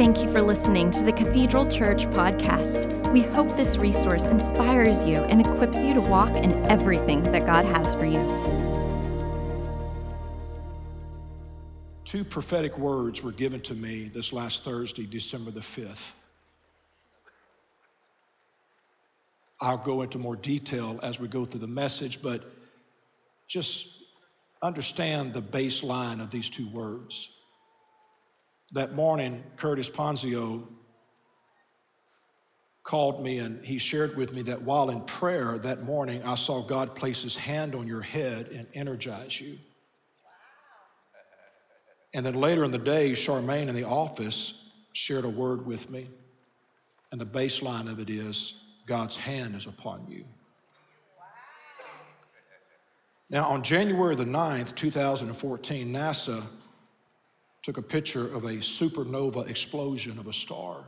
Thank you for listening to the Cathedral Church Podcast. We hope this resource inspires you and equips you to walk in everything that God has for you. Two prophetic words were given to me this last Thursday, December the 5th. I'll go into more detail as we go through the message, but just understand the baseline of these two words. That morning, Curtis Ponzio called me and he shared with me that while in prayer that morning, I saw God place his hand on your head and energize you. And then later in the day, Charmaine in the office shared a word with me. And the baseline of it is God's hand is upon you. Now, on January the 9th, 2014, NASA took a picture of a supernova explosion of a star,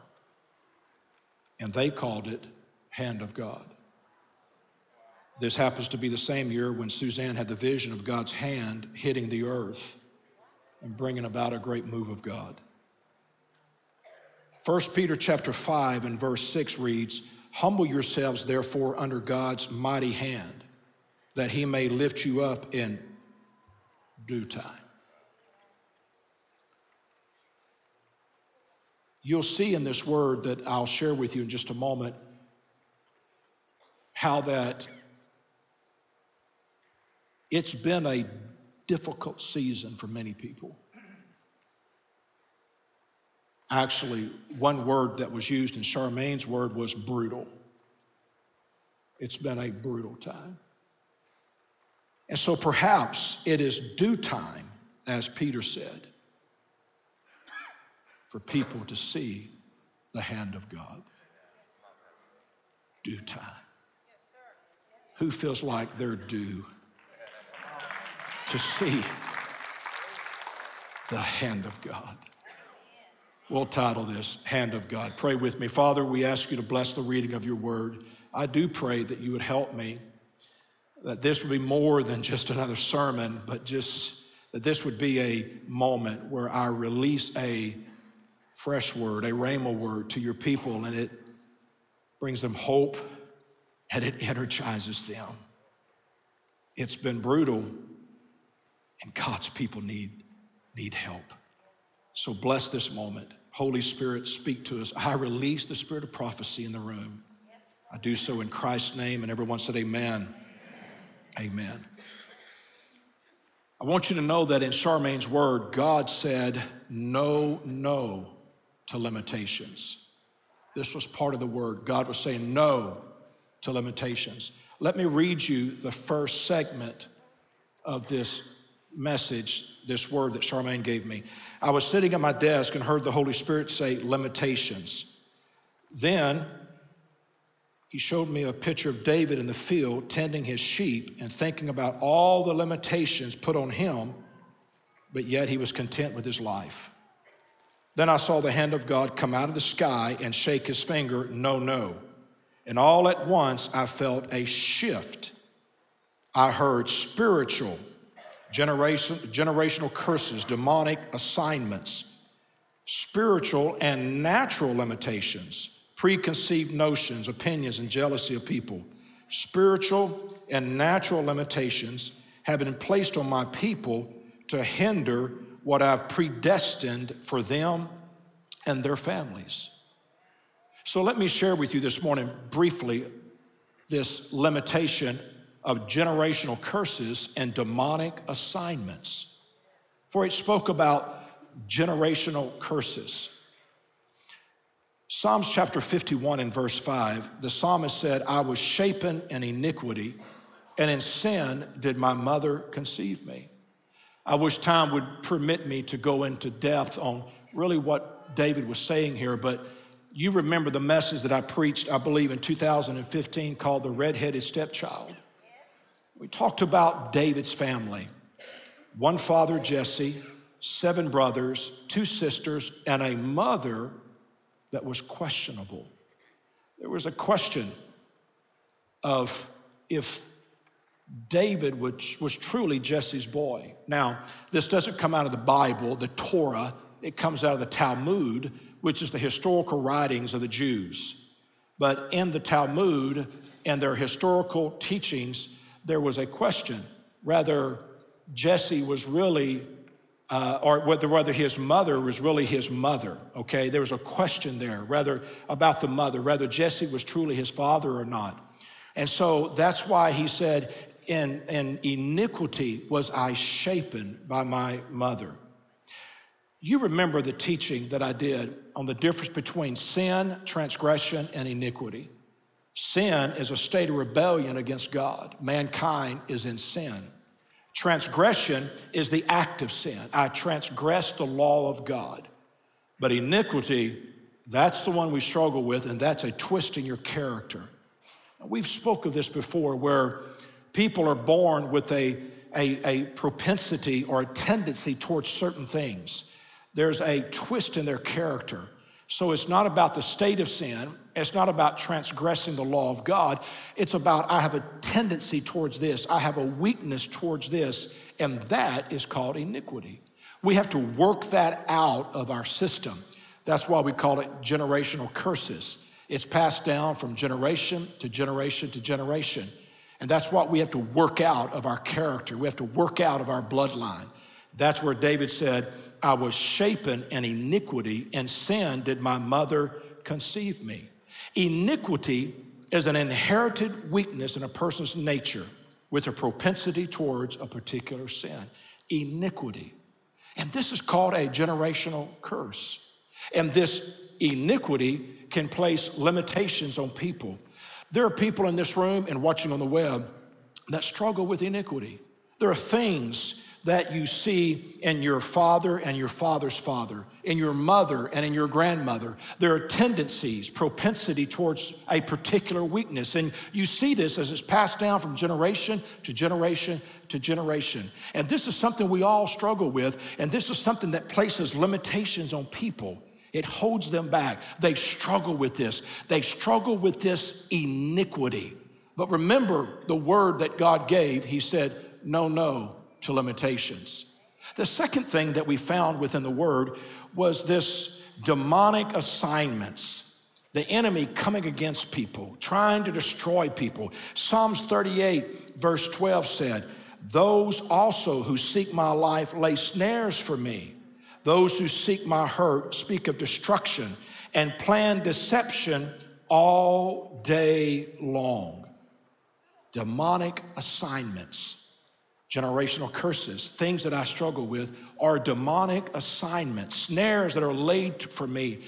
and they called it Hand of God. This happens to be the same year when Suzanne had the vision of God's hand hitting the earth and bringing about a great move of God. 1 Peter chapter 5 and verse 6 reads, "Humble yourselves therefore under God's mighty hand, that he may lift you up in due time." You'll see in this word that I'll share with you in just a moment how that it's been a difficult season for many people. Actually, one word that was used in Charmaine's word was brutal. It's been a brutal time. And so perhaps it is due time, as Peter said, for people to see the hand of God. Due time. Who feels like they're due to see the hand of God? We'll title this Hand of God. Pray with me. Father, we ask you to bless the reading of your word. I do pray that you would help me, that this would be more than just another sermon, but just that this would be a moment where I release a fresh word, a rhema word to your people, and it brings them hope and it energizes them. It's been brutal, and God's people need help. So bless this moment. Holy Spirit, speak to us. I release the spirit of prophecy in the room. I do so in Christ's name, and everyone said amen. Amen. I want you to know that in Charmaine's word, God said no to limitations. This was part of the word. God was saying no to limitations. Let me read you the first segment of this message, this word that Charmaine gave me. I was sitting at my desk and heard the Holy Spirit say limitations. Then he showed me a picture of David in the field tending his sheep and thinking about all the limitations put on him, but yet he was content with his life. Then I saw the hand of God come out of the sky and shake his finger, no. And all at once I felt a shift. I heard spiritual, generational curses, demonic assignments, spiritual and natural limitations, preconceived notions, opinions, and jealousy of people. Spiritual and natural limitations have been placed on my people to hinder what I've predestined for them and their families. So let me share with you this morning briefly this limitation of generational curses and demonic assignments. For it spoke about generational curses. Psalms chapter 51 and verse 5, the psalmist said, "I was shapen in iniquity, and in sin did my mother conceive me." I wish time would permit me to go into depth on really what David was saying here, but you remember the message that I preached, I believe, in 2015 called The Red-Headed Stepchild. We talked about David's family. One father, Jesse, 7 brothers, 2 sisters, and a mother that was questionable. There was a question of if David was truly Jesse's boy. Now, this doesn't come out of the Bible, the Torah, It comes out of the Talmud, which is the historical writings of the Jews. But in the Talmud and their historical teachings, there was a question whether Jesse was really, or whether his mother was really his mother, okay? There was a question there about the mother, whether Jesse was truly his father or not. And so that's why he said, in iniquity was I shapen by my mother. You remember the teaching that I did on the difference between sin, transgression, and iniquity. Sin is a state of rebellion against God. Mankind is in sin. Transgression is the act of sin. I transgress the law of God. But iniquity, that's the one we struggle with, and that's a twist in your character. We've spoke of this before, where people are born with a propensity or a tendency towards certain things. There's a twist in their character. So it's not about the state of sin. It's not about transgressing the law of God. It's about, I have a tendency towards this. I have a weakness towards this. And that is called iniquity. We have to work that out of our system. That's why we call it generational curses. It's passed down from generation to generation to generation. And that's what we have to work out of our character. We have to work out of our bloodline. That's where David said, I was shapen in iniquity, and sin did my mother conceive me. Iniquity is an inherited weakness in a person's nature with a propensity towards a particular sin. Iniquity. And this is called a generational curse. And this iniquity can place limitations on people. There are people in this room and watching on the web that struggle with iniquity. There are things that you see in your father and your father's father, in your mother and in your grandmother. There are tendencies, propensity towards a particular weakness. And you see this as it's passed down from generation to generation to generation. And this is something we all struggle with. And this is something that places limitations on people. It holds them back. They struggle with this. They struggle with this iniquity. But remember the word that God gave. He said, no to limitations. The second thing that we found within the word was this demonic assignments. The enemy coming against people, trying to destroy people. Psalms 38 verse 12 said, those also who seek my life lay snares for me. Those who seek my hurt speak of destruction and plan deception all day long. Demonic assignments. Generational curses, things that I struggle with are demonic assignments, snares that are laid for me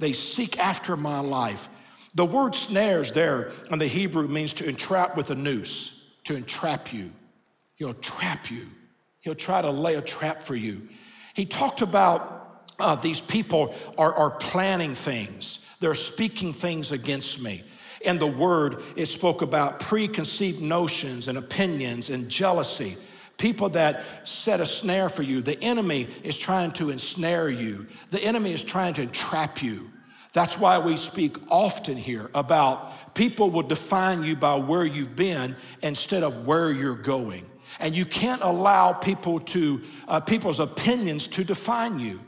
they seek after my life. The word snares there in the Hebrew means to entrap with a noose, to entrap you. He'll trap you. He'll try to lay a trap for you. He talked about these people are planning things. They're speaking things against me. In the word, it spoke about preconceived notions and opinions and jealousy. People that set a snare for you. The enemy is trying to ensnare you. The enemy is trying to entrap you. That's why we speak often here about people will define you by where you've been instead of where you're going. And you can't allow people's opinions to define you.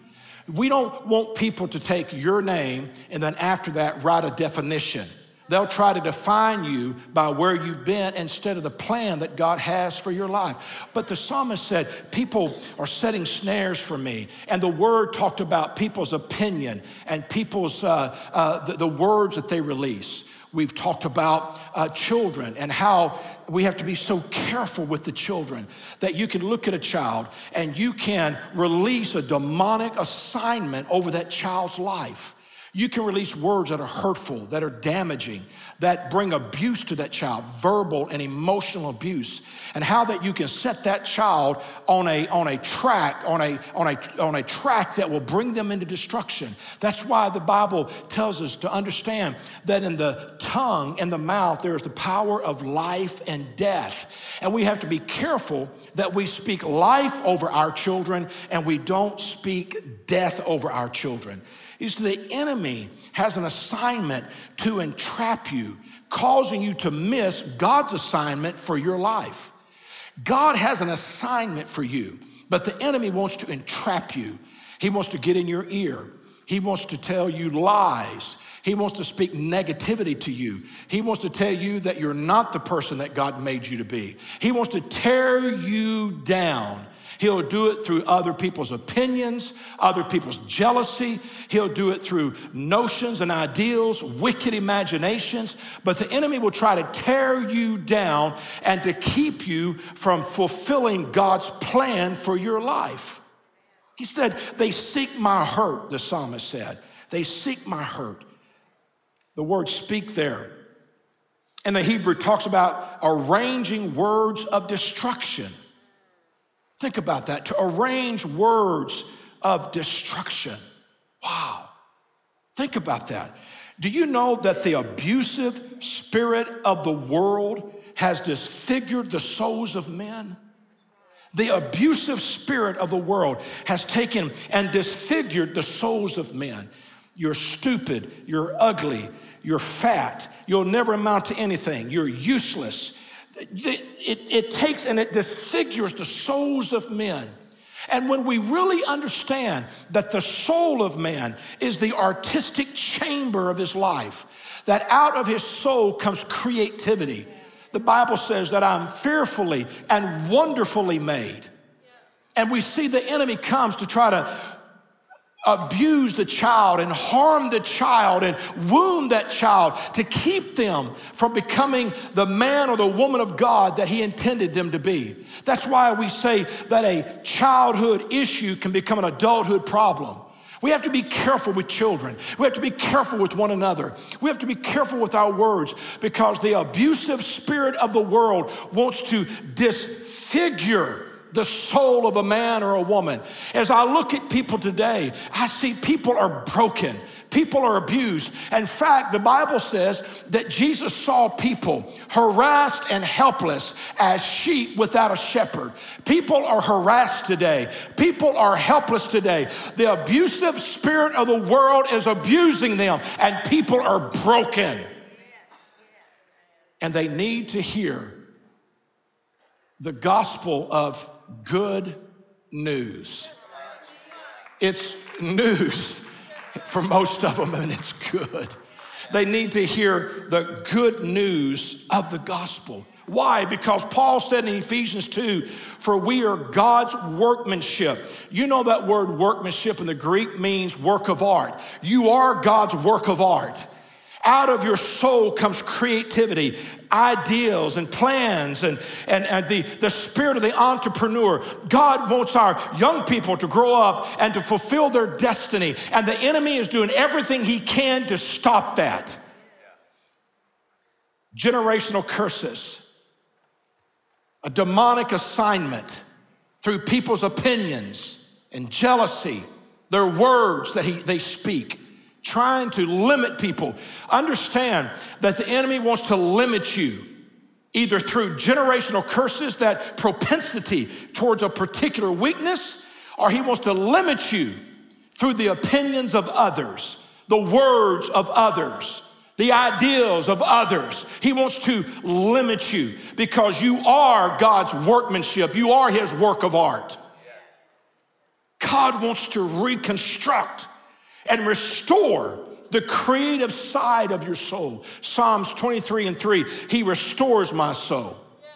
We don't want people to take your name and then after that write a definition. They'll try to define you by where you've been instead of the plan that God has for your life. But the psalmist said, people are setting snares for me. And the word talked about people's opinion and people's, the words that they release. We've talked about children and how we have to be so careful with the children that you can look at a child and you can release a demonic assignment over that child's life. You can release words that are hurtful, that are damaging, that bring abuse to that child, verbal and emotional abuse, and how that you can set that child on a track that will bring them into destruction. That's why the Bible tells us to understand that in the tongue and the mouth, there is the power of life and death. And we have to be careful that we speak life over our children and we don't speak death over our children. Is the enemy has an assignment to entrap you, causing you to miss God's assignment for your life. God has an assignment for you, but the enemy wants to entrap you. He wants to get in your ear. He wants to tell you lies. He wants to speak negativity to you. He wants to tell you that you're not the person that God made you to be. He wants to tear you down. He'll do it through other people's opinions, other people's jealousy. He'll do it through notions and ideals, wicked imaginations. But the enemy will try to tear you down and to keep you from fulfilling God's plan for your life. He said, they seek my hurt, the psalmist said. They seek my hurt. The word speak there in the Hebrew talks about arranging words of destruction. Think about that, to arrange words of destruction. Wow, think about that. Do you know that the abusive spirit of the world has disfigured the souls of men? The abusive spirit of the world has taken and disfigured the souls of men. You're stupid, you're ugly, you're fat, you'll never amount to anything, you're useless. It takes and it disfigures the souls of men. And when we really understand that the soul of man is the artistic chamber of his life, that out of his soul comes creativity. The Bible says that I'm fearfully and wonderfully made. And we see the enemy comes to try to abuse the child and harm the child and wound that child to keep them from becoming the man or the woman of God that he intended them to be. That's why we say that a childhood issue can become an adulthood problem. We have to be careful with children. We have to be careful with one another. We have to be careful with our words because the abusive spirit of the world wants to disfigure the soul of a man or a woman. As I look at people today, I see people are broken. People are abused. In fact, the Bible says that Jesus saw people harassed and helpless as sheep without a shepherd. People are harassed today. People are helpless today. The abusive spirit of the world is abusing them, and people are broken. And they need to hear the gospel of good news. It's news for most of them, and it's good. They need to hear the good news of the gospel. Why? Because Paul said in Ephesians 2, for we are God's workmanship. You know that word workmanship in the Greek means work of art. You are God's work of art. Out of your soul comes creativity, ideals and plans and the spirit of the entrepreneur. God wants our young people to grow up and to fulfill their destiny. And the enemy is doing everything he can to stop that. Generational curses, a demonic assignment through people's opinions and jealousy, their words that they speak. Trying to limit people. Understand that the enemy wants to limit you either through generational curses, that propensity towards a particular weakness, or he wants to limit you through the opinions of others, the words of others, the ideals of others. He wants to limit you because you are God's workmanship. You are his work of art. God wants to reconstruct and restore the creative side of your soul. Psalms 23:3, he restores my soul. Yeah.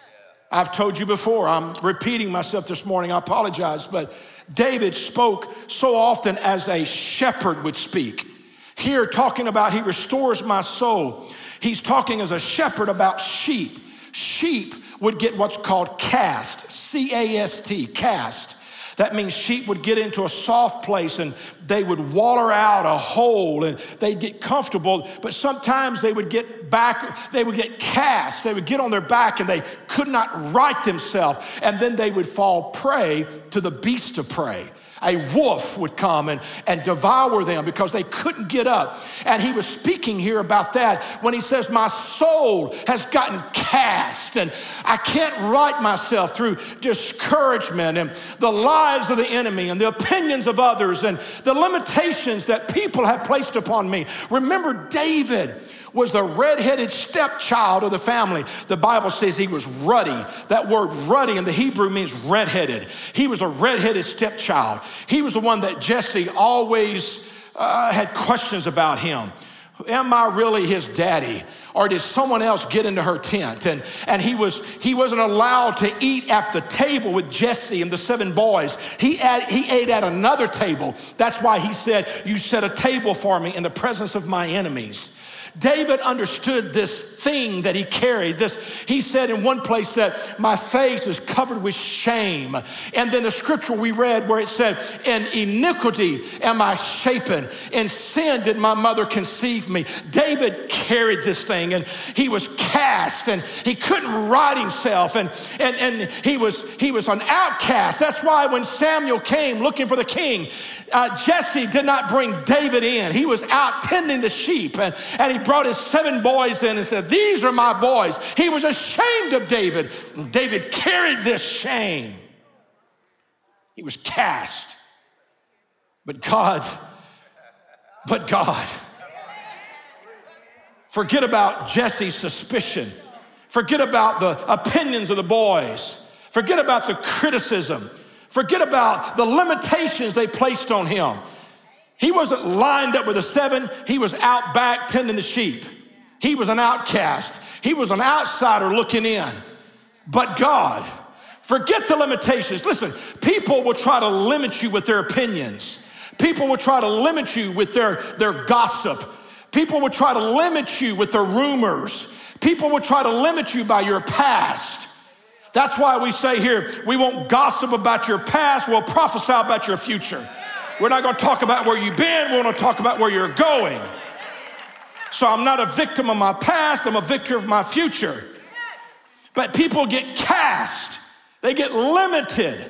I've told you before, I'm repeating myself this morning, I apologize, but David spoke so often as a shepherd would speak. Here talking about he restores my soul, he's talking as a shepherd about sheep. Sheep would get what's called cast, C-A-S-T, cast. That means sheep would get into a soft place and they would waller out a hole and they'd get comfortable, but sometimes they would get back, they would get cast, they would get on their back and they could not right themselves, and then they would fall prey to the beast of prey. A wolf would come and devour them because they couldn't get up. And he was speaking here about that when he says, my soul has gotten cast and I can't right myself through discouragement and the lies of the enemy and the opinions of others and the limitations that people have placed upon me. Remember David was the redheaded stepchild of the family. The Bible says he was ruddy. That word ruddy in the Hebrew means redheaded. He was the redheaded stepchild. He was the one that Jesse always had questions about him. Am I really his daddy? Or did someone else get into her tent? And he wasn't allowed to eat at the table with Jesse and the seven boys. He ate at another table. That's why he said, "You set a table for me in the presence of my enemies." David understood this thing that he carried. He said in one place that my face is covered with shame. And then the scripture we read where it said, in iniquity am I shapen. In sin did my mother conceive me. David carried this thing, and he was cast, and he couldn't right himself, and he was an outcast. That's why when Samuel came looking for the king, Jesse did not bring David in. He was out tending the sheep, and he brought his seven boys in and said, "These are my boys." He was ashamed of David. And David carried this shame. He was cast. But God. Forget about Jesse's suspicion. Forget about the opinions of the boys. Forget about the criticism. Forget about the limitations they placed on him. He wasn't lined up with the seven. He was out back tending the sheep. He was an outcast. He was an outsider looking in. But God, forget the limitations. Listen, people will try to limit you with their opinions. People will try to limit you with their gossip. People will try to limit you with their rumors. People will try to limit you by your past. That's why we say here, we won't gossip about your past, we'll prophesy about your future. We're not gonna talk about where you've been, we wanna talk about where you're going. So I'm not a victim of my past, I'm a victor of my future. But people get cast, they get limited,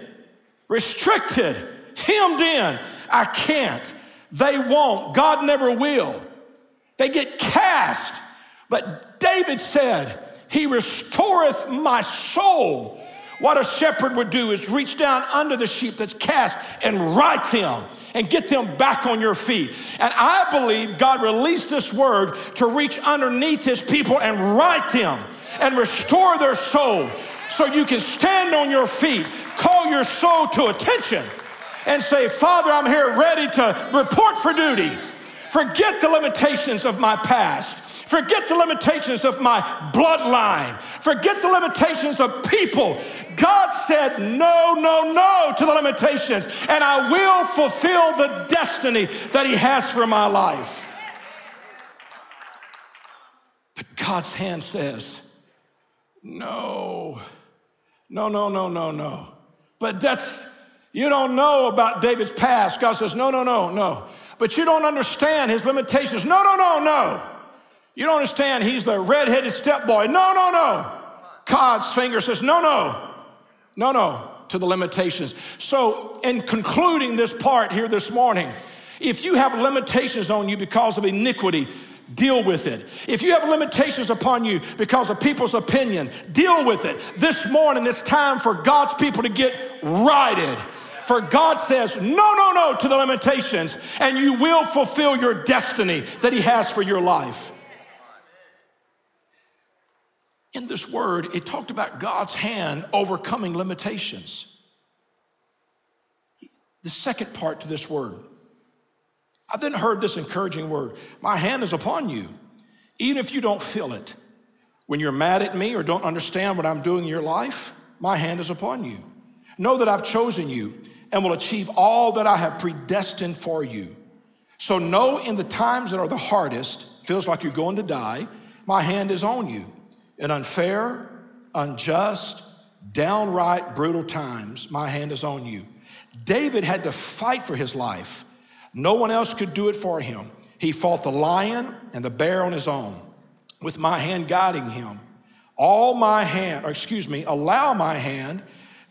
restricted, hemmed in. I can't, they won't, God never will. They get cast, but David said, "He restoreth my soul." What a shepherd would do is reach down under the sheep that's cast and right them and get them back on your feet. And I believe God released this word to reach underneath his people and right them and restore their soul so you can stand on your feet, call your soul to attention and say, "Father, I'm here ready to report for duty. Forget the limitations of my past. Forget the limitations of my bloodline. Forget the limitations of people." God said no, no, no to the limitations, and I will fulfill the destiny that he has for my life. But God's hand says, no, no, no, no, no, no. But you don't know about David's past. God says, no, no, no, no. But you don't understand his limitations. No, no, no, no. You don't understand, he's the redheaded stepboy. No, no, no. God's finger says, no, no, no, no, to the limitations. So in concluding this part here this morning, if you have limitations on you because of iniquity, deal with it. If you have limitations upon you because of people's opinion, deal with it. This morning, it's time for God's people to get righted. For God says, no, no, no to the limitations, and you will fulfill your destiny that he has for your life. In this word, it talked about God's hand overcoming limitations. The second part to this word. I then heard this encouraging word. My hand is upon you, even if you don't feel it. When you're mad at me or don't understand what I'm doing in your life, my hand is upon you. Know that I've chosen you and will achieve all that I have predestined for you. So know in the times that are the hardest, feels like you're going to die, my hand is on you. In unfair, unjust, downright brutal times, my hand is on you. David had to fight for his life. No one else could do it for him. He fought the lion and the bear on his own, with my hand guiding him. Allow my hand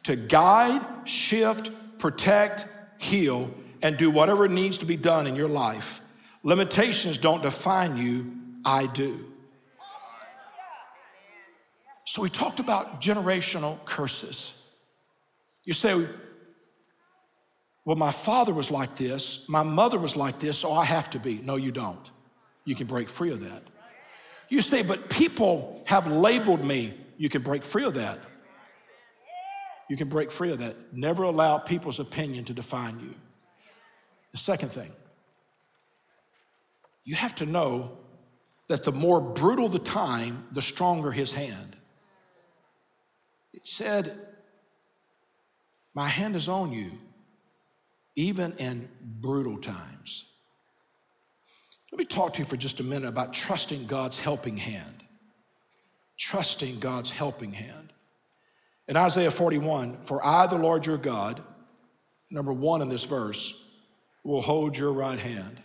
to guide, shift, protect, heal, and do whatever needs to be done in your life. Limitations don't define you, I do. So we talked about generational curses. You say, well, my father was like this, my mother was like this, so I have to be. No, you don't. You can break free of that. You say, but people have labeled me. You can break free of that. You can break free of that. Never allow people's opinion to define you. The second thing, you have to know that the more brutal the time, the stronger his hand. It said, my hand is on you, even in brutal times. Let me talk to you for just a minute about trusting God's helping hand. Trusting God's helping hand. In Isaiah 41, for I, the Lord your God, number one in this verse, will hold your right hand.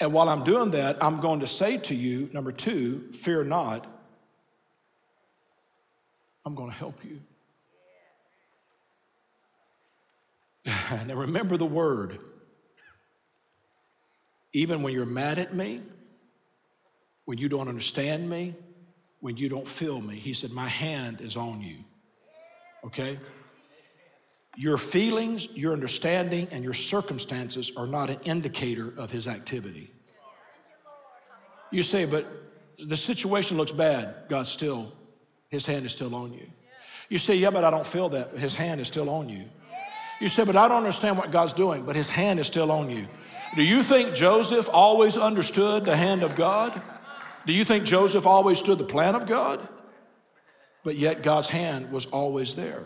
And while I'm doing that, I'm going to say to you, number two, fear not. I'm going to help you. And remember the word. Even when you're mad at me, when you don't understand me, when you don't feel me, he said, my hand is on you, okay? Your feelings, your understanding, and your circumstances are not an indicator of his activity. You say, but the situation looks bad. God's still, his hand is still on you. You say, yeah, but I don't feel that. His hand is still on you. You say, but I don't understand what God's doing, but his hand is still on you. Do you think Joseph always understood the hand of God? Do you think Joseph always stood the plan of God? But yet God's hand was always there.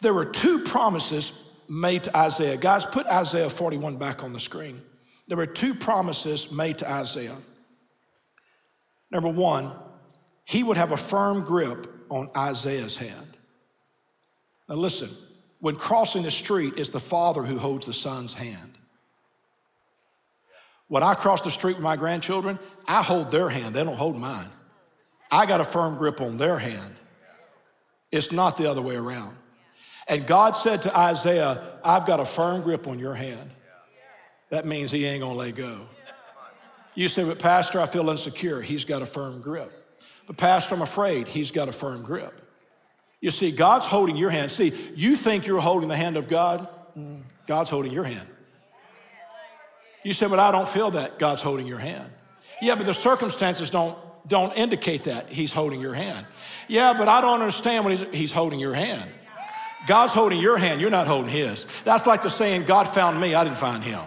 There were two promises made to Isaiah. Guys, put Isaiah 41 back on the screen. There were two promises made to Isaiah. Number one, he would have a firm grip on Isaiah's hand. Now listen, when crossing the street, it's the father who holds the son's hand. When I cross the street with my grandchildren, I hold their hand, they don't hold mine. I got a firm grip on their hand. It's not the other way around. And God said to Isaiah, I've got a firm grip on your hand. That means he ain't gonna let go. You say, but pastor, I feel insecure. He's got a firm grip. But pastor, I'm afraid. He's got a firm grip. You see, God's holding your hand. See, you think you're holding the hand of God. God's holding your hand. You say, but I don't feel that. God's holding your hand. Yeah, but the circumstances don't indicate that. He's holding your hand. Yeah, but I don't understand what he's holding your hand. God's holding your hand, you're not holding his. That's like the saying, God found me, I didn't find him.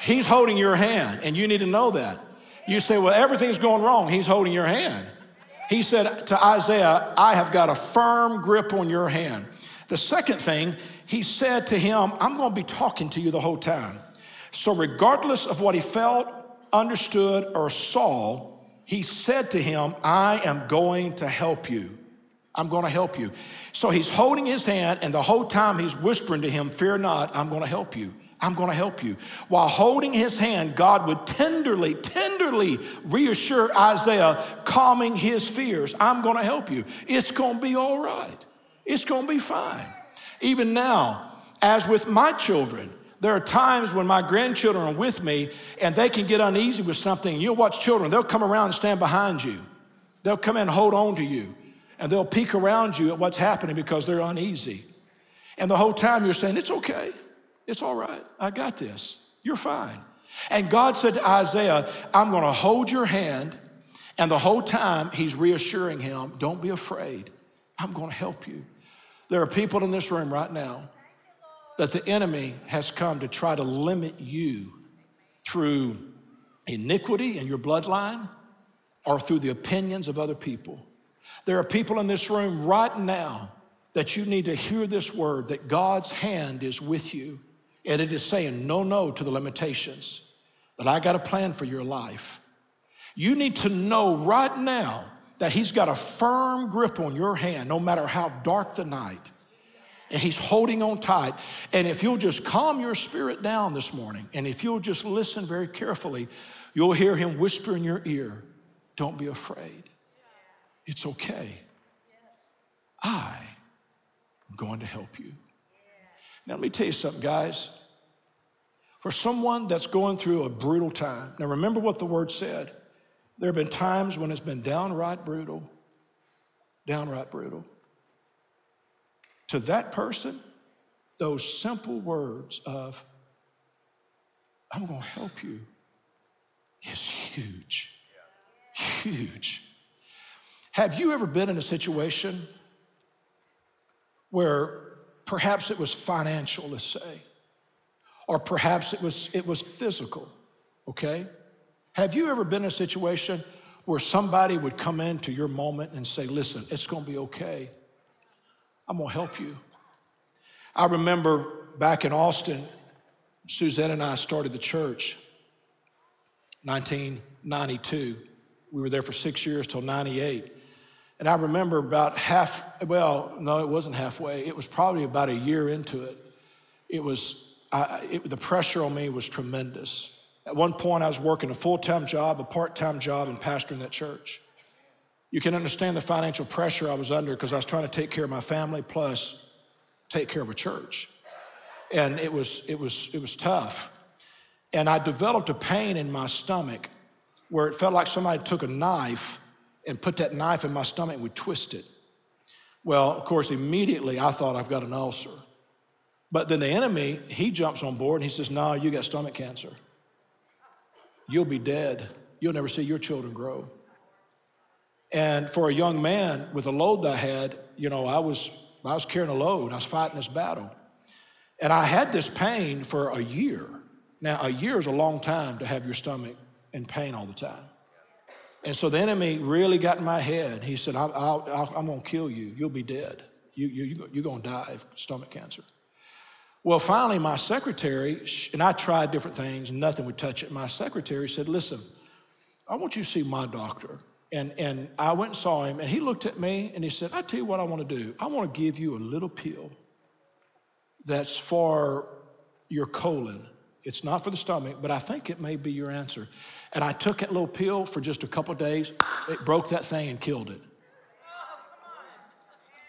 He's holding your hand, and you need to know that. You say, well, everything's going wrong. He's holding your hand. He said to Isaiah, I have got a firm grip on your hand. The second thing, he said to him, I'm gonna be talking to you the whole time. So regardless of what he felt, understood, or saw, he said to him, I am going to help you. I'm gonna help you. So he's holding his hand, and the whole time he's whispering to him, fear not, I'm gonna help you. I'm gonna help you. While holding his hand, God would tenderly reassure Isaiah, calming his fears. I'm gonna help you. It's gonna be all right. It's gonna be fine. Even now, as with my children, there are times when my grandchildren are with me and they can get uneasy with something. You'll watch children, they'll come around and stand behind you. They'll come and hold on to you. And they'll peek around you at what's happening because they're uneasy. And the whole time you're saying, it's okay, it's all right, I got this, you're fine. And God said to Isaiah, I'm gonna hold your hand, and the whole time he's reassuring him, don't be afraid, I'm gonna help you. There are people in this room right now that the enemy has come to try to limit you through iniquity in your bloodline or through the opinions of other people. There are people in this room right now that you need to hear this word, that God's hand is with you, and it is saying no to the limitations, that I got a plan for your life. You need to know right now that he's got a firm grip on your hand, no matter how dark the night, and he's holding on tight. And if you'll just calm your spirit down this morning, and if you'll just listen very carefully, you'll hear him whisper in your ear, don't be afraid. It's okay. I am going to help you. Now, let me tell you something, guys. For someone that's going through a brutal time, now remember what the word said. There have been times when it's been downright brutal. To that person, those simple words of, I'm gonna help you, is huge. huge. Have you ever been in a situation where perhaps it was financial, let's say, or perhaps it was physical, okay? Have you ever been in a situation where somebody would come into your moment and say, listen, it's gonna be okay. I'm gonna help you. I remember back in Austin, Suzanne and I started the church, 1992. We were there for 6 years till 98. And I remember about it wasn't halfway. It was probably about a year into it. The pressure on me was tremendous. At one point, I was working a full-time job, a part-time job, and pastoring that church. You can understand the financial pressure I was under because I was trying to take care of my family plus take care of a church. And it was tough. And I developed a pain in my stomach where it felt like somebody took a knife and put that knife in my stomach and would twist it. Well, of course, immediately I thought I've got an ulcer. But then the enemy, he jumps on board and he says, no, you got stomach cancer. You'll be dead. You'll never see your children grow. And for a young man with a load that I had, I was carrying a load. I was fighting this battle. And I had this pain for a year. Now, a year is a long time to have your stomach in pain all the time. And so the enemy really got in my head. He said, I'm gonna kill you. You'll be dead. You're gonna die of stomach cancer. Well, finally, my secretary, and I tried different things, nothing would touch it. My secretary said, listen, I want you to see my doctor. And I went and saw him, and he looked at me, and he said, I tell you what I want to do. I want to give you a little pill that's for your colon. It's not for the stomach, but I think it may be your answer. And I took that little pill for just a couple of days. It broke that thing and killed it.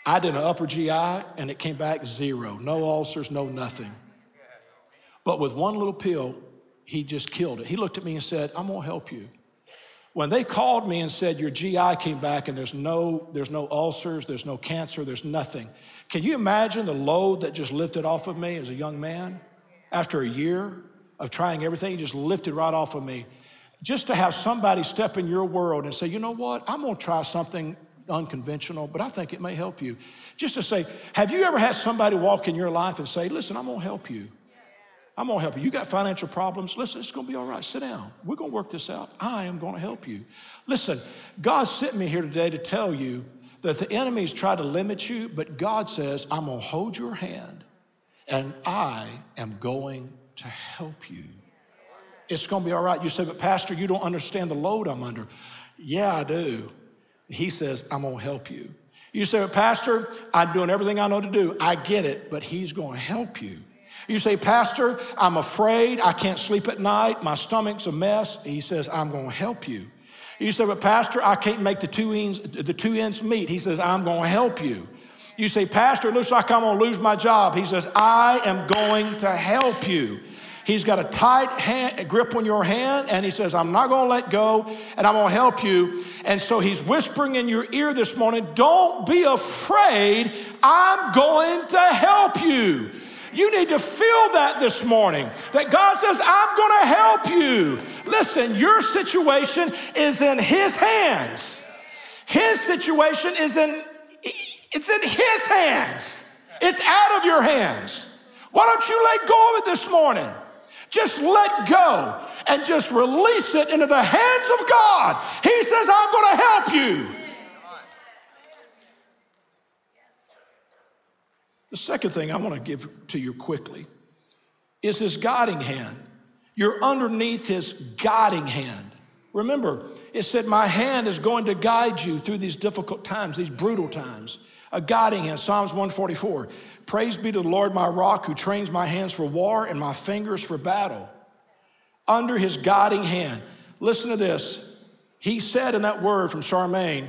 I did an upper GI and it came back zero. No ulcers, no nothing. But with one little pill, he just killed it. He looked at me and said, I'm gonna help you. When they called me and said, your GI came back and there's no ulcers, there's no cancer, there's nothing. Can you imagine the load that just lifted off of me as a young man? After a year of trying everything, he just lifted right off of me. Just to have somebody step in your world and say, you know what, I'm gonna try something unconventional, but I think it may help you. Just to say, have you ever had somebody walk in your life and say, listen, I'm gonna help you. I'm gonna help you. You got financial problems. Listen, it's gonna be all right. Sit down. We're gonna work this out. I am gonna help you. Listen, God sent me here today to tell you that the enemies try to limit you, but God says, I'm gonna hold your hand and I am going to help you. It's gonna be all right. You say, but Pastor, you don't understand the load I'm under. Yeah, I do. He says, I'm gonna help you. You say, Pastor, I'm doing everything I know to do. I get it, but he's gonna help you. You say, Pastor, I'm afraid. I can't sleep at night. My stomach's a mess. He says, I'm gonna help you. You say, but Pastor, I can't make the two ends meet. He says, I'm gonna help you. You say, Pastor, it looks like I'm gonna lose my job. He says, I am going to help you. He's got a tight grip on your hand, and he says, I'm not gonna let go, and I'm gonna help you. And so he's whispering in your ear this morning, don't be afraid, I'm going to help you. You need to feel that this morning, that God says, I'm gonna help you. Listen, your situation is in his hands. His situation is in his hands. It's out of your hands. Why don't you let go of it this morning? Just let go and just release it into the hands of God. He says, I'm gonna help you. The second thing I wanna give to you quickly is his guiding hand. You're underneath his guiding hand. Remember, it said, my hand is going to guide you through these difficult times, these brutal times. A guiding hand, Psalms 144. Praise be to the Lord, my rock, who trains my hands for war and my fingers for battle. Under his guiding hand. Listen to this. He said in that word from Charmaine,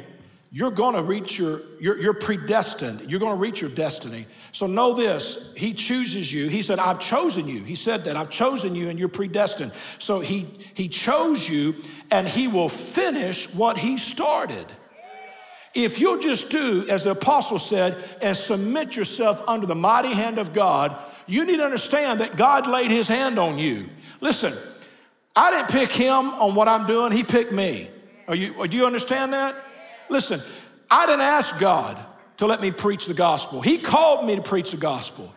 you're gonna reach you're predestined. You're gonna reach your destiny. So know this, he chooses you. He said, I've chosen you. He said that, I've chosen you and you're predestined. So he chose you and he will finish what he started. If you'll just do, as the apostle said, and submit yourself under the mighty hand of God, you need to understand that God laid his hand on you. Listen, I didn't pick him on what I'm doing, he picked me. Do you understand that? Listen, I didn't ask God to let me preach the gospel. He called me to preach the gospel.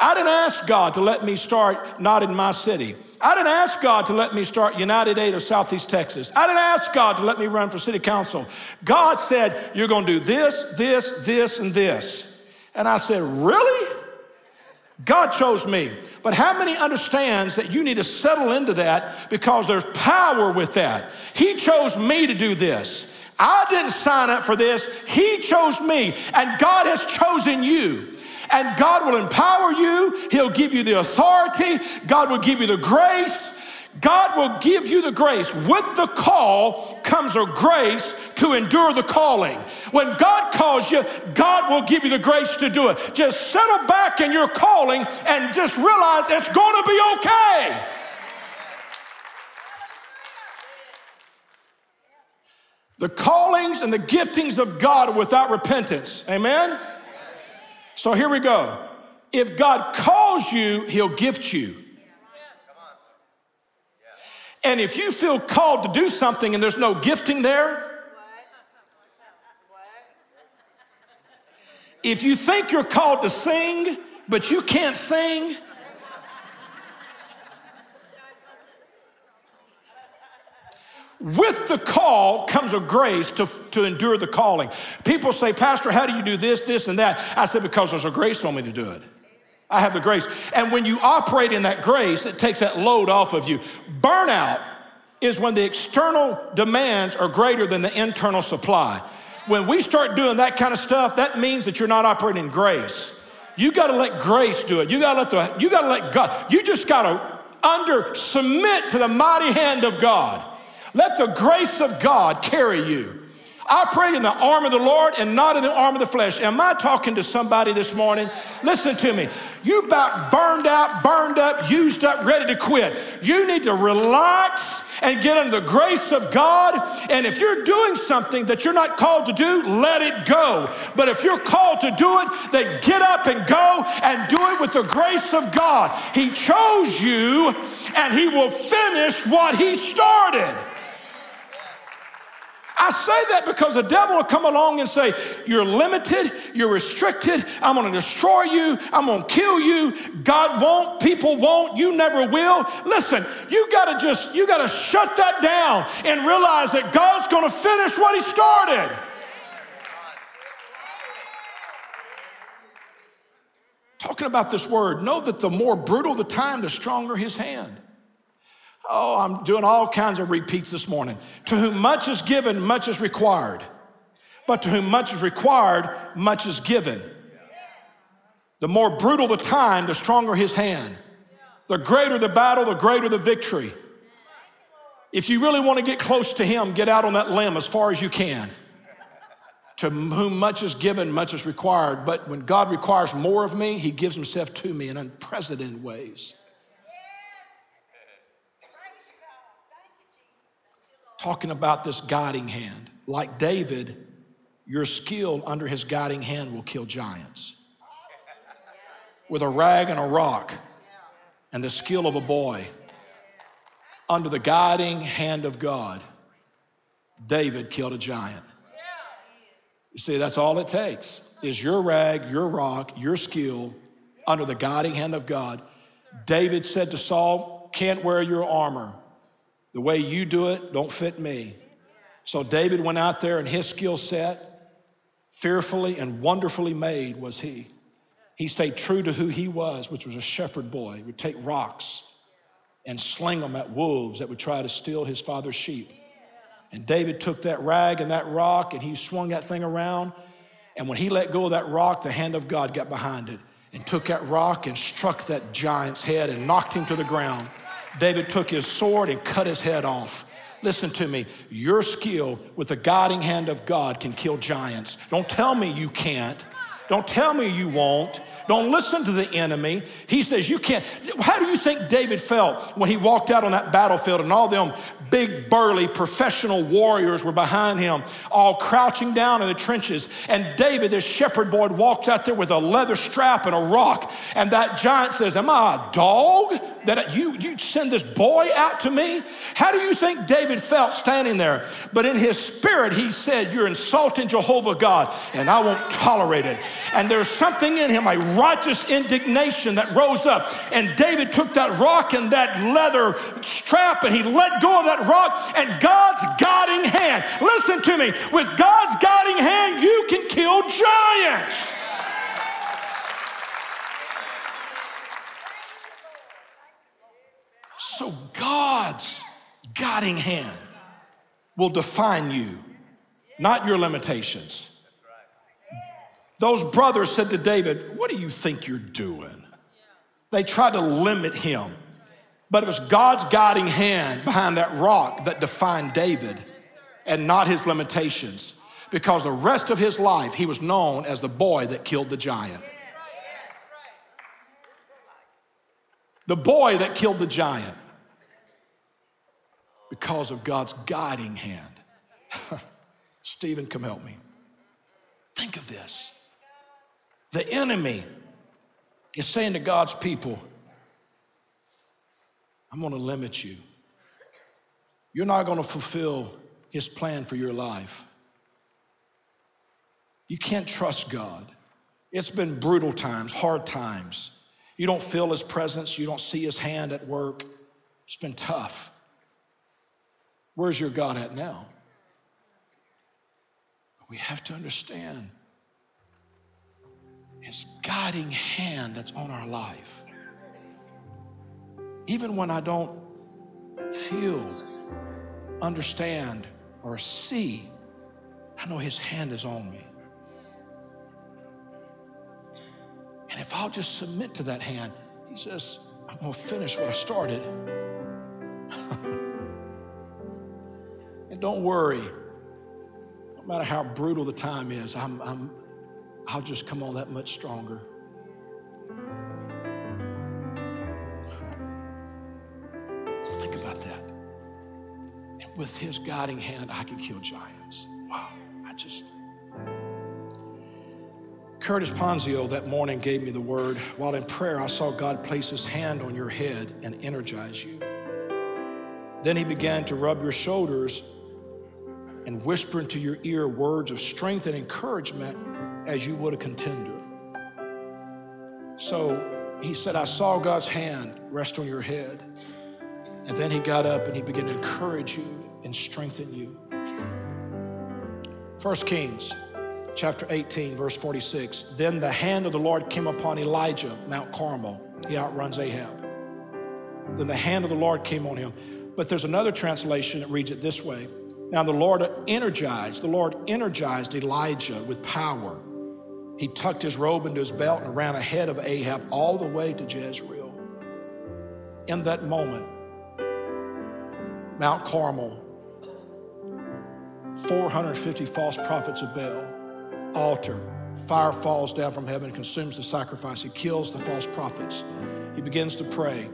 I didn't ask God to let me start Not In My City. I didn't ask God to let me start United Aid of Southeast Texas. I didn't ask God to let me run for city council. God said, you're going to do this, this, this, and this. And I said, really? God chose me. But how many understands that you need to settle into that because there's power with that? He chose me to do this. I didn't sign up for this. He chose me, and God has chosen you. And God will empower you. He'll give you the authority. God will give you the grace. God will give you the grace. With the call comes a grace to endure the calling. When God calls you, God will give you the grace to do it. Just settle back in your calling and just realize it's going to be okay. The callings and the giftings of God without repentance. Amen? So here we go. If God calls you, he'll gift you. And if you feel called to do something and there's no gifting there, if you think you're called to sing, but you can't sing, with the call comes a grace to endure the calling. People say, Pastor, how do you do this, this, and that? I said, because there's a grace on me to do it. I have the grace. And when you operate in that grace, it takes that load off of you. Burnout is when the external demands are greater than the internal supply. When we start doing that kind of stuff, that means that you're not operating in grace. You gotta let grace do it. You gotta let God. You just gotta submit to the mighty hand of God. Let the grace of God carry you. Operate in the arm of the Lord and not in the arm of the flesh. Am I talking to somebody this morning? Listen to me. You're about burned out, burned up, used up, ready to quit. You need to relax and get under the grace of God. And if you're doing something that you're not called to do, let it go. But if you're called to do it, then get up and go and do it with the grace of God. He chose you, and he will finish what he started. I say that because the devil will come along and say, you're limited, you're restricted, I'm gonna destroy you, I'm gonna kill you, God won't, people won't, you never will. Listen, you gotta shut that down and realize that God's gonna finish what he started. Talking about this word, know that the more brutal the time, the stronger his hand. Oh, I'm doing all kinds of repeats this morning. To whom much is given, much is required. But to whom much is required, much is given. The more brutal the time, the stronger his hand. The greater the battle, the greater the victory. If you really want to get close to him, get out on that limb as far as you can. To whom much is given, much is required. But when God requires more of me, he gives himself to me in unprecedented ways. Talking about this guiding hand. Like David, your skill under his guiding hand will kill giants. With a rag and a rock and the skill of a boy, under the guiding hand of God, David killed a giant. You see, that's all it takes is your rag, your rock, your skill under the guiding hand of God. David said to Saul, can't wear your armor. The way you do it don't fit me. So David went out there and his skill set, fearfully and wonderfully made was he. He stayed true to who he was, which was a shepherd boy. He would take rocks and sling them at wolves that would try to steal his father's sheep. And David took that rag and that rock and he swung that thing around. And when he let go of that rock, the hand of God got behind it and took that rock and struck that giant's head and knocked him to the ground. David took his sword and cut his head off. Listen to me, your skill with the guiding hand of God can kill giants. Don't tell me you can't. Don't tell me you won't. Don't listen to the enemy. He says you can't. How do you think David felt when he walked out on that battlefield and all them big, burly, professional warriors were behind him, all crouching down in the trenches? And David, this shepherd boy, walked out there with a leather strap and a rock. And that giant says, am I a dog? that you'd send this boy out to me? How do you think David felt standing there? But in his spirit, he said, you're insulting Jehovah God, and I won't tolerate it. And there's something in him, a righteous indignation that rose up. And David took that rock and that leather strap, and he let go of that rock, and God's guiding hand. Listen to me. With God's guiding hand, you can kill giants. So God's guiding hand will define you, not your limitations. Those brothers said to David, what do you think you're doing? They tried to limit him, but it was God's guiding hand behind that rock that defined David and not his limitations, because the rest of his life, he was known as the boy that killed the giant. The boy that killed the giant. Because of God's guiding hand. Stephen, come help me. Think of this. The enemy is saying to God's people, I'm going to limit you. You're not going to fulfill his plan for your life. You can't trust God. It's been brutal times, hard times. You don't feel his presence. You don't see his hand at work. It's been tough. Where's your God at now? But we have to understand his guiding hand that's on our life. Even when I don't feel, understand, or see, I know his hand is on me. And if I'll just submit to that hand, he says, I'm going to finish what I started. And don't worry, no matter how brutal the time is, I'll just come on that much stronger. Think about that. And with his guiding hand, I can kill giants. Wow, Curtis Ponzio that morning gave me the word. While in prayer, I saw God place his hand on your head and energize you. Then he began to rub your shoulders and whisper into your ear words of strength and encouragement as you would a contender. So he said, I saw God's hand rest on your head. And then he got up and he began to encourage you and strengthen you. 1 Kings. Chapter 18, verse 46, then the hand of the Lord came upon Elijah, Mount Carmel. He outruns Ahab. Then the hand of the Lord came on him. But there's another translation that reads it this way. Now the Lord energized Elijah with power. He tucked his robe into his belt and ran ahead of Ahab all the way to Jezreel. In that moment, Mount Carmel, 450 false prophets of Baal, altar, fire falls down from heaven, consumes the sacrifice. He kills the false prophets. He begins to pray.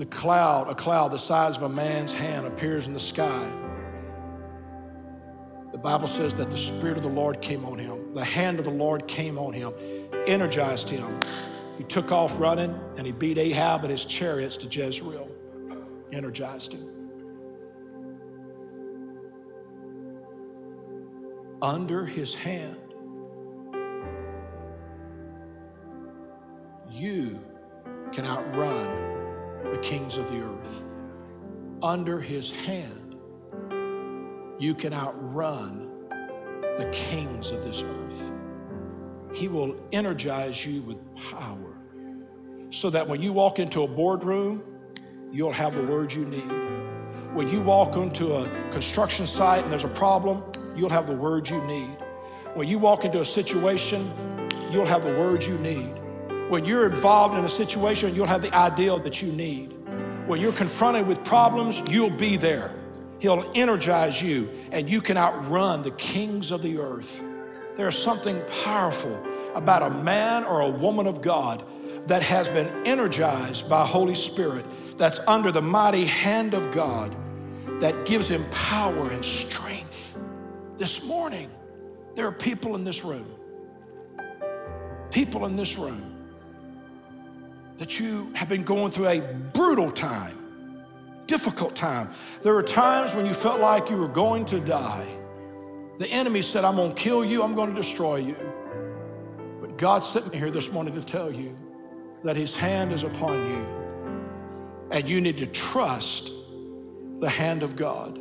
A cloud the size of a man's hand appears in the sky. The Bible says that the Spirit of the Lord came on him. The hand of the Lord came on him, energized him. He took off running and he beat Ahab and his chariots to Jezreel, energized him. Under his hand, you can outrun the kings of the earth. Under his hand, you can outrun the kings of this earth. He will energize you with power so that when you walk into a boardroom, you'll have the words you need. When you walk into a construction site and there's a problem, you'll have the words you need. When you walk into a situation, you'll have the words you need. When you're involved in a situation, you'll have the ideal that you need. When you're confronted with problems, you'll be there. He'll energize you, and you can outrun the kings of the earth. There's something powerful about a man or a woman of God that has been energized by Holy Spirit, that's under the mighty hand of God, that gives him power and strength. This morning, there are people in this room that you have been going through a brutal time, difficult time. There were times when you felt like you were going to die. The enemy said, I'm gonna kill you, I'm gonna destroy you. But God sent me here this morning to tell you that his hand is upon you, and you need to trust the hand of God,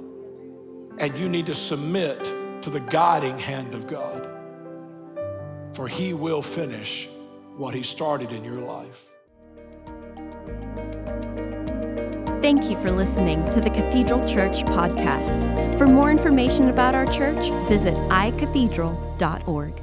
and you need to submit to the guiding hand of God, for he will finish what he started in your life. Thank you for listening to the Cathedral Church Podcast. For more information about our church, visit iCathedral.org.